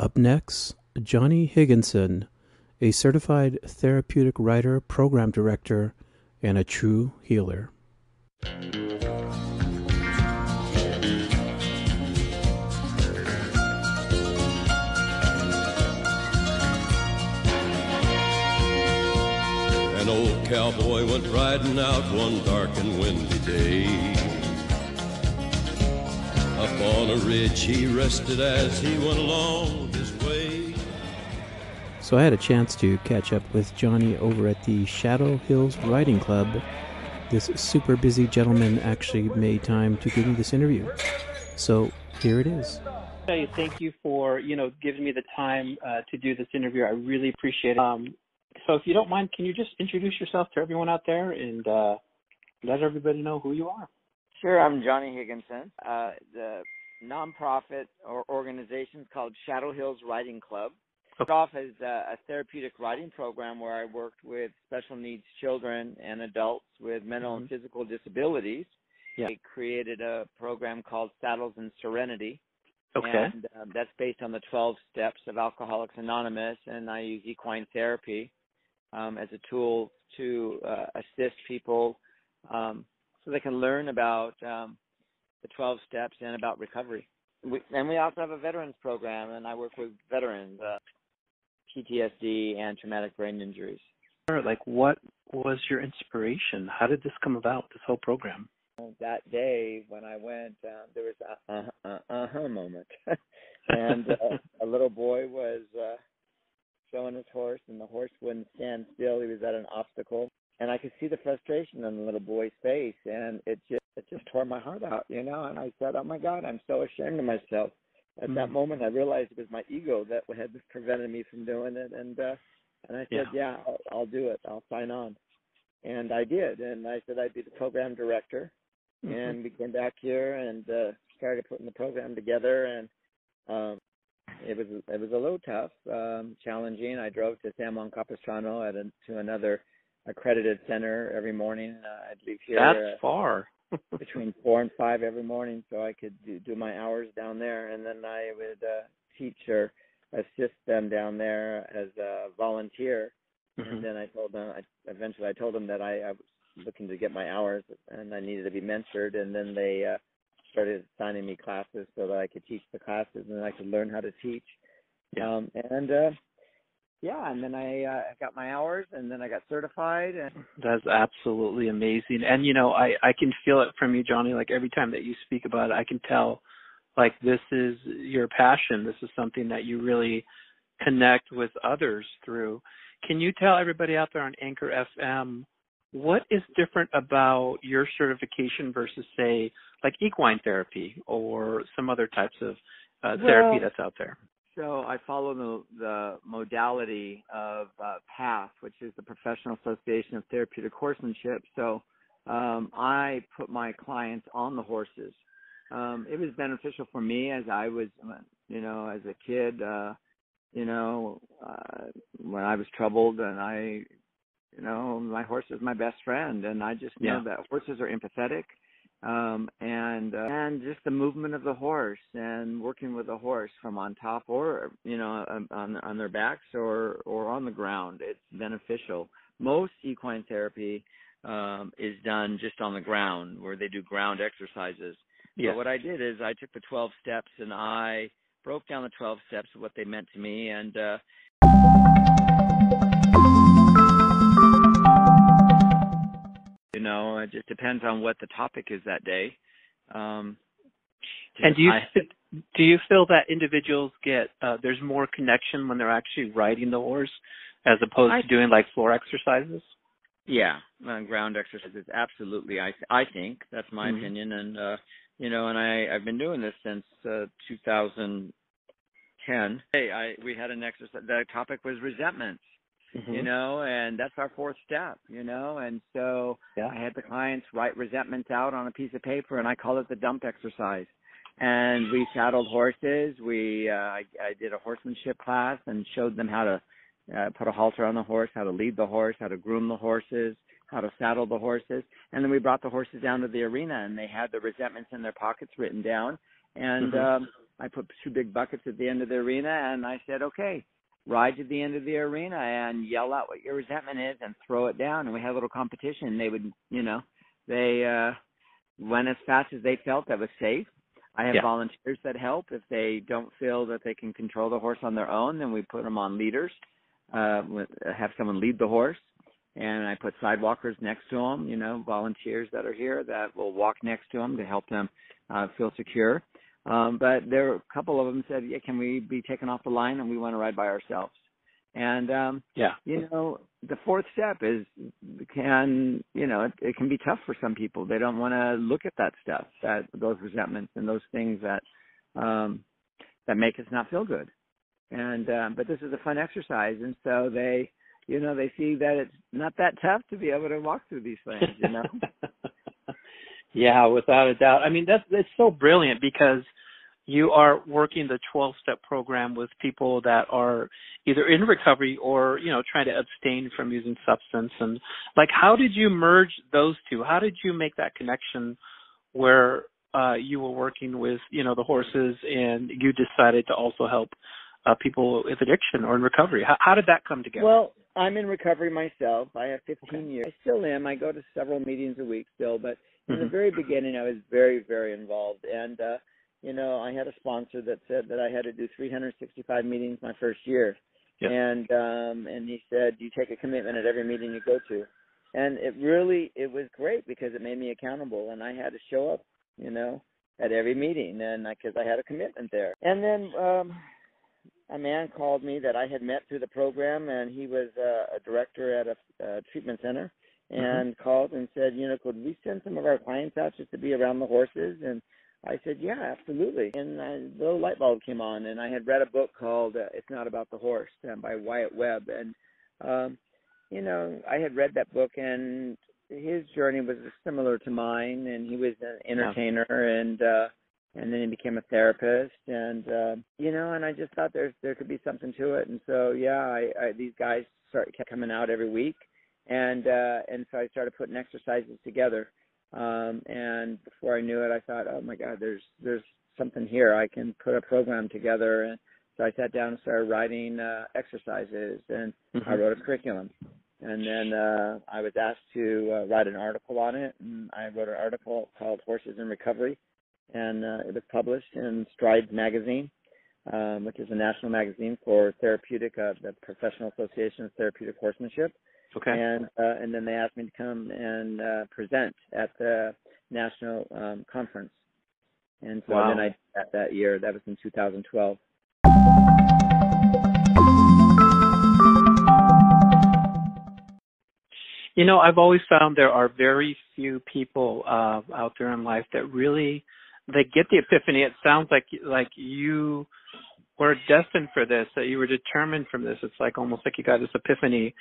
Up next, Johnny Higginson, a certified therapeutic rider, program director, and a true healer. An old cowboy went riding out one dark and windy day. Up on a ridge he rested as he went along his way. So I had a chance to catch up with Johnny over at the Shadow Hills Riding Club. This super busy gentleman actually made time to give me this interview. So here it is. Thank you for, giving me the time to do this interview. I really appreciate it. So if you don't mind, can you just introduce yourself to everyone out there and let everybody know who you are? Sure. I'm Johnny Higginson. The nonprofit organization is called Shadow Hills Riding Club. It started off as a therapeutic riding program where I worked with special needs children and adults with mental and physical disabilities. Yeah. I created a program called Saddles in Serenity. Okay. And that's based on the 12 steps of Alcoholics Anonymous, and I use equine therapy as a tool to assist people so they can learn about the 12 steps and about recovery. We also have a veterans program, and I work with veterans, PTSD and traumatic brain injuries. Like, what was your inspiration? How did this come about, this whole program? That day when I went, there was a moment. And a little boy was showing his horse, and the horse wouldn't stand still. He was at an obstacle. And I could see the frustration on the little boy's face, and it just tore my heart out, And I said, oh, my God, I'm so ashamed of myself. At that moment, I realized it was my ego that had prevented me from doing it. And I said, I'll do it. I'll sign on. And I did. And I said I'd be the program director. Mm-hmm. And we came back here and started putting the program together, and it was a little tough, challenging. I drove to San Juan Capistrano to another accredited center every morning. I'd leave here. That's far. Between 4 and 5 every morning, so I could do my hours down there, and then I would teach or assist them down there as a volunteer. Mm-hmm. And then I eventually told them that I was looking to get my hours and I needed to be mentored, and then they started assigning me classes so that I could teach the classes and I could learn how to teach. Yeah. And then I got my hours, and then I got certified. And that's absolutely amazing. And, I can feel it from you, Johnny. Like, every time that you speak about it, I can tell, like, this is your passion. This is something that you really connect with others through. Can you tell everybody out there on Anchor FM what is different about your certification versus, say, like equine therapy or some other types of therapy that's out there? So I follow the modality of PATH, which is the Professional Association of Therapeutic Horsemanship. So I put my clients on the horses. It was beneficial for me as I was, as a kid, when I was troubled, and I, my horse was my best friend, and I just know that horses are empathetic. And just the movement of the horse and working with the horse from on top or, on their backs or on the ground, it's beneficial. Most equine therapy is done just on the ground where they do ground exercises. Yeah. But what I did is I took the 12 steps and I broke down the 12 steps of what they meant to me, and it just depends on what the topic is that day. And do you feel that individuals get there's more connection when they're actually riding the horse as opposed to doing like floor exercises? Yeah, ground exercises, absolutely. I think that's my opinion, and and I've been doing this since 2010. Hey, we had an exercise. The topic was resentment. Mm-hmm. And that's our 4th step, and so I had the clients write resentments out on a piece of paper, and I call it the dump exercise. And we saddled horses. I did a horsemanship class and showed them how to put a halter on the horse, how to lead the horse, how to groom the horses, how to saddle the horses. And then we brought the horses down to the arena, and they had the resentments in their pockets written down. And I put two big buckets at the end of the arena, and I said, okay, ride to the end of the arena and yell out what your resentment is and throw it down. And we had a little competition. They would, you know, they went as fast as they felt that was safe. I have volunteers that help. If they don't feel that they can control the horse on their own, then we put them on leaders, have someone lead the horse. And I put sidewalkers next to them, you know, volunteers that are here that will walk next to them to help them feel secure. But there were a couple of them said, yeah, can we be taken off the line? And we want to ride by ourselves. And, you know, the fourth step is can, you know, it can be tough for some people. They don't want to look at that stuff, that those resentments and those things that, that make us not feel good. And, but this is a fun exercise. And so they, you know, they see that it's not that tough to be able to walk through these things, you know? Yeah, without a doubt. I mean, that's so brilliant because you are working the 12-step program with people that are either in recovery or, you know, trying to abstain from using substance. And, like, how did you merge those two? How did you make that connection where you were working with, you know, the horses and you decided to also help people with addiction or in recovery? How did that come together? Well, I'm in recovery myself. I have 15 years. I still am. I go to several meetings a week still, but in the very beginning, I was very, very involved. And, you know, I had a sponsor that said that I had to do 365 meetings my first year. Yes. And he said, you take a commitment at every meeting you go to. And it really, it was great because it made me accountable. And I had to show up, you know, at every meeting and because I had a commitment there. And then a man called me that I had met through the program, and he was a director at a treatment center. And called and said, you know, could we send some of our clients out just to be around the horses? And I said, yeah, absolutely. And the little light bulb came on, and I had read a book called It's Not About the Horse by Wyatt Webb. And, you know, I had read that book, and his journey was similar to mine, and he was an entertainer, and then he became a therapist. And, you know, and I just thought there could be something to it. And so, yeah, I these guys kept coming out every week. And so I started putting exercises together. And before I knew it, I thought, oh my God, there's something here. I can put a program together. And so I sat down and started writing exercises, and I wrote a curriculum. And then I was asked to write an article on it, and I wrote an article called Horses in Recovery, and it was published in Stride Magazine, which is a national magazine for therapeutic, the Professional Association of Therapeutic Horsemanship. Okay. And then they asked me to come and present at the national conference. And so then I did that year. That was in 2012. You know, I've always found there are very few people out there in life that really, they get the epiphany. It sounds like you were destined for this, that you were determined from this. It's like almost like you got this epiphany.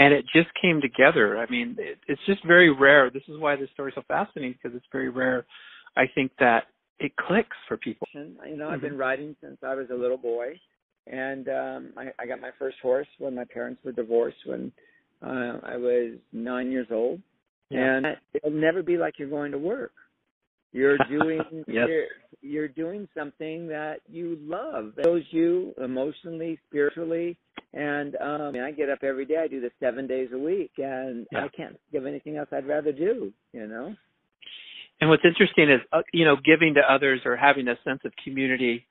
And it just came together. I mean, it's just very rare. This is why this story is so fascinating, because it's very rare, I think, that it clicks for people. You know, I've been riding since I was a little boy. And I got my first horse when my parents were divorced when I was 9 years old. Yeah. And it'll never be like you're going to work. You're doing you're doing something that you love. It shows you emotionally, spiritually. And I get up every day. I do this 7 days a week, and I can't think of anything else I'd rather do, you know. And what's interesting is, you know, giving to others or having a sense of community,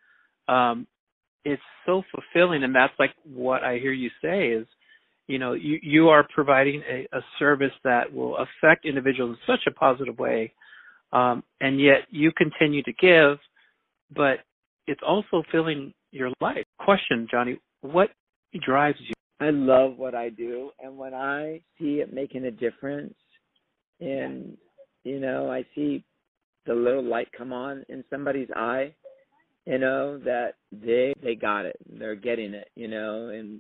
it's so fulfilling. And that's like what I hear you say is, you know, you are providing a service that will affect individuals in such a positive way. And yet you continue to give, but it's also filling your life. Question, Johnny, what drives you? I love what I do, and when I see it making a difference, and, you know, I see the little light come on in somebody's eye, you know, that they got it, they're getting it, you know, and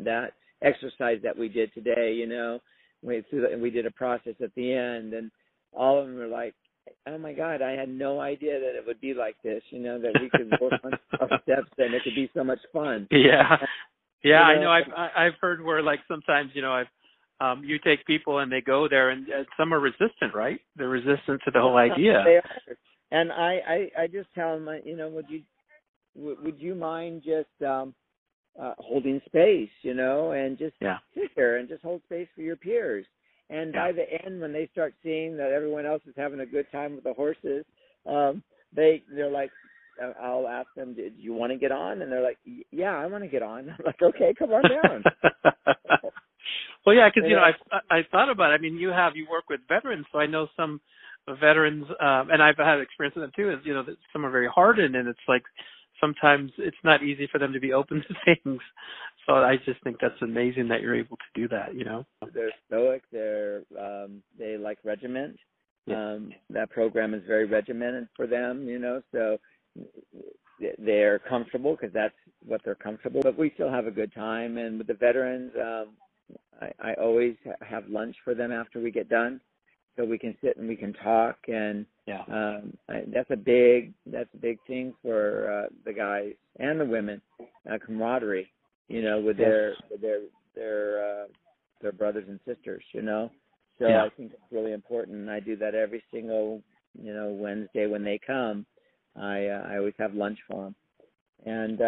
that exercise that we did today, you know, we did a process at the end, and all of them were like, oh, my God, I had no idea that it would be like this, you know, that we could work on steps and it could be so much fun. Yeah. Yeah, you know? I know. I've heard where, like, sometimes, you know, you take people and they go there, and some are resistant, right? They're resistant to the whole idea. They are. And I just tell them, you know, would you would you mind just holding space, you know, and just sit there and just hold space for your peers. And by the end, when they start seeing that everyone else is having a good time with the horses, they're like, I'll ask them, do you want to get on? And they're like, yeah, I want to get on. I'm like, okay, come on down. Well, yeah, because, you know, I thought about it. I mean, you work with veterans, so I know some veterans, and I've had experience with them too, is, you know, that some are very hardened, and it's like sometimes it's not easy for them to be open to things. So I just think that's amazing that you're able to do that, you know. They're stoic. They like regiment. That program is very regimented for them, you know, so they're comfortable because that's what they're comfortable. But we still have a good time. And with the veterans, I always have lunch for them after we get done, so we can sit and we can talk. And that's a big thing for the guys and the women, camaraderie, you know, with their brothers and sisters, you know. So I think it's really important. And I do that every single, you know, Wednesday when they come. I always have lunch for them. And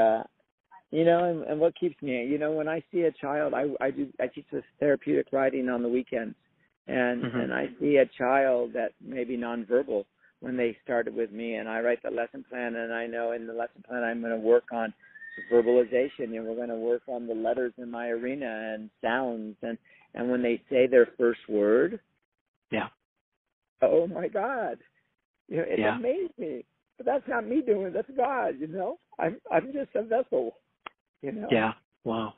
you know, and what keeps me, you know, when I see a child, I teach this therapeutic riding on the weekends. And and I see a child that may be nonverbal when they started with me, and I write the lesson plan, and I know in the lesson plan I'm going to work on verbalization, and we're going to work on the letters in my arena and sounds. And when they say their first word, oh, my God, you know, it amazed me. But that's not me doing it. That's God, you know. I'm just a vessel, you know. Yeah, wow.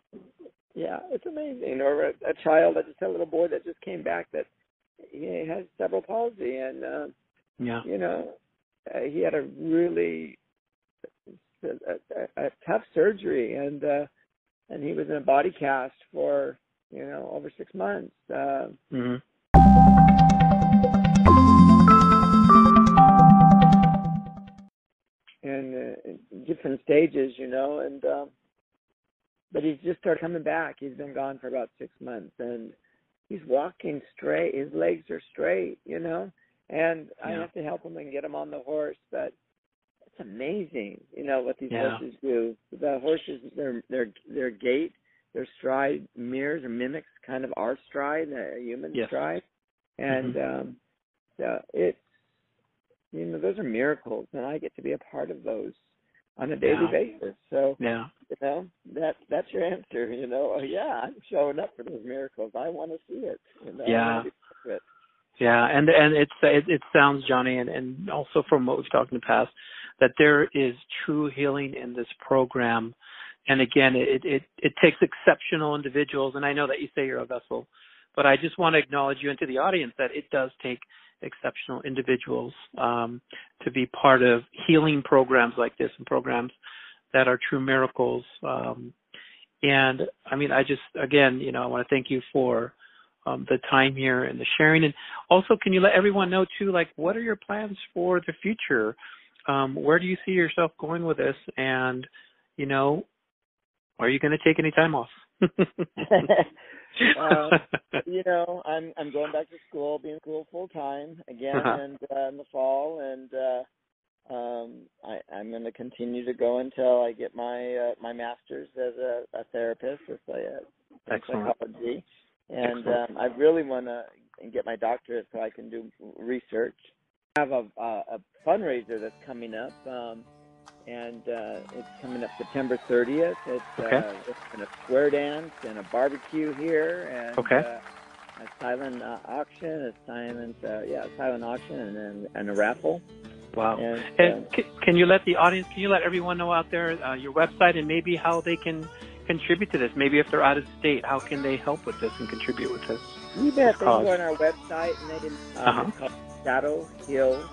Yeah, it's amazing. Or a child, just a little boy that just came back that he has cerebral palsy, and, you know, he had a really a tough surgery, and he was in a body cast for, you know, over 6 months. In different stages, you know, and but he's just started coming back. He's been gone for about 6 months, and he's walking straight. His legs are straight, you know, and I have to help him and get him on the horse. But it's amazing, you know, what these horses do. The horses, their gait, their stride mirrors or mimics kind of our stride, a human stride, and so it's. You know, those are miracles, and I get to be a part of those on a daily basis. So, you know, that's your answer, you know. Oh, yeah, I'm showing up for those miracles. I want to see it. You know? Yeah, and it sounds, Johnny, and also from what we've talked in the past, that there is true healing in this program. And, again, it takes exceptional individuals, and I know that you say you're a vessel, but I just want to acknowledge you and to the audience that it does take exceptional individuals to be part of healing programs like this and programs that are true miracles. And I mean, I just, again, you know, I want to thank you for the time here and the sharing. And also, can you let everyone know too, like, what are your plans for the future? Where do you see yourself going with this? And, you know, are you going to take any time off? You know, I'm going back to school, being in school full time again, and in the fall, and I'm going to continue to go until I get my my master's as a therapist in psychology, and I really want to get my doctorate so I can do research. I have a fundraiser that's coming up. And it's coming up September 30th. It's been a square dance and a barbecue here, and a silent auction, silent auction, and a raffle. Wow! And can you let the audience, can you let everyone know out there your website and maybe how they can contribute to this? Maybe if they're out of state, how can they help with this and contribute with this? You bet. They can go on our website, and they can it's called Shadow Hills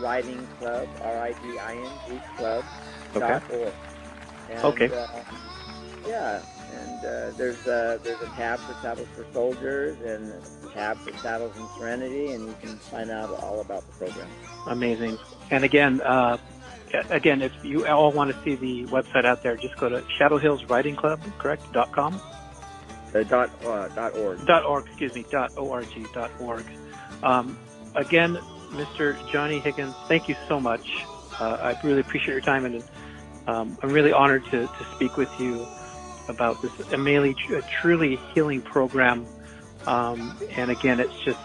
Riding Club, RIDING Club. .org. There's a tab for Saddles for Soldiers and a tab for Saddles in Serenity, and you can find out all about the program. Amazing. And again, if you all want to see the website out there, just go to Shadow Hills Riding Club, correct? .com. .org. .org. Again, Mr. Johnny Higgins, thank you so much. I really appreciate your time, and I'm really honored to speak with you about this truly healing program. And again, it's just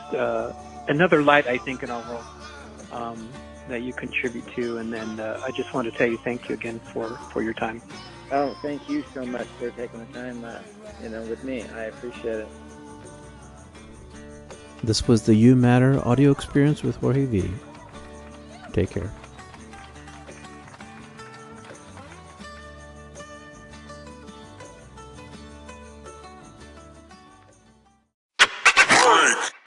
another light, I think, in our world that you contribute to. And then I just want to tell you thank you again for your time. Oh, thank you so much for taking the time with me. I appreciate it. This was the You Matter audio experience with Jorge V. Take care.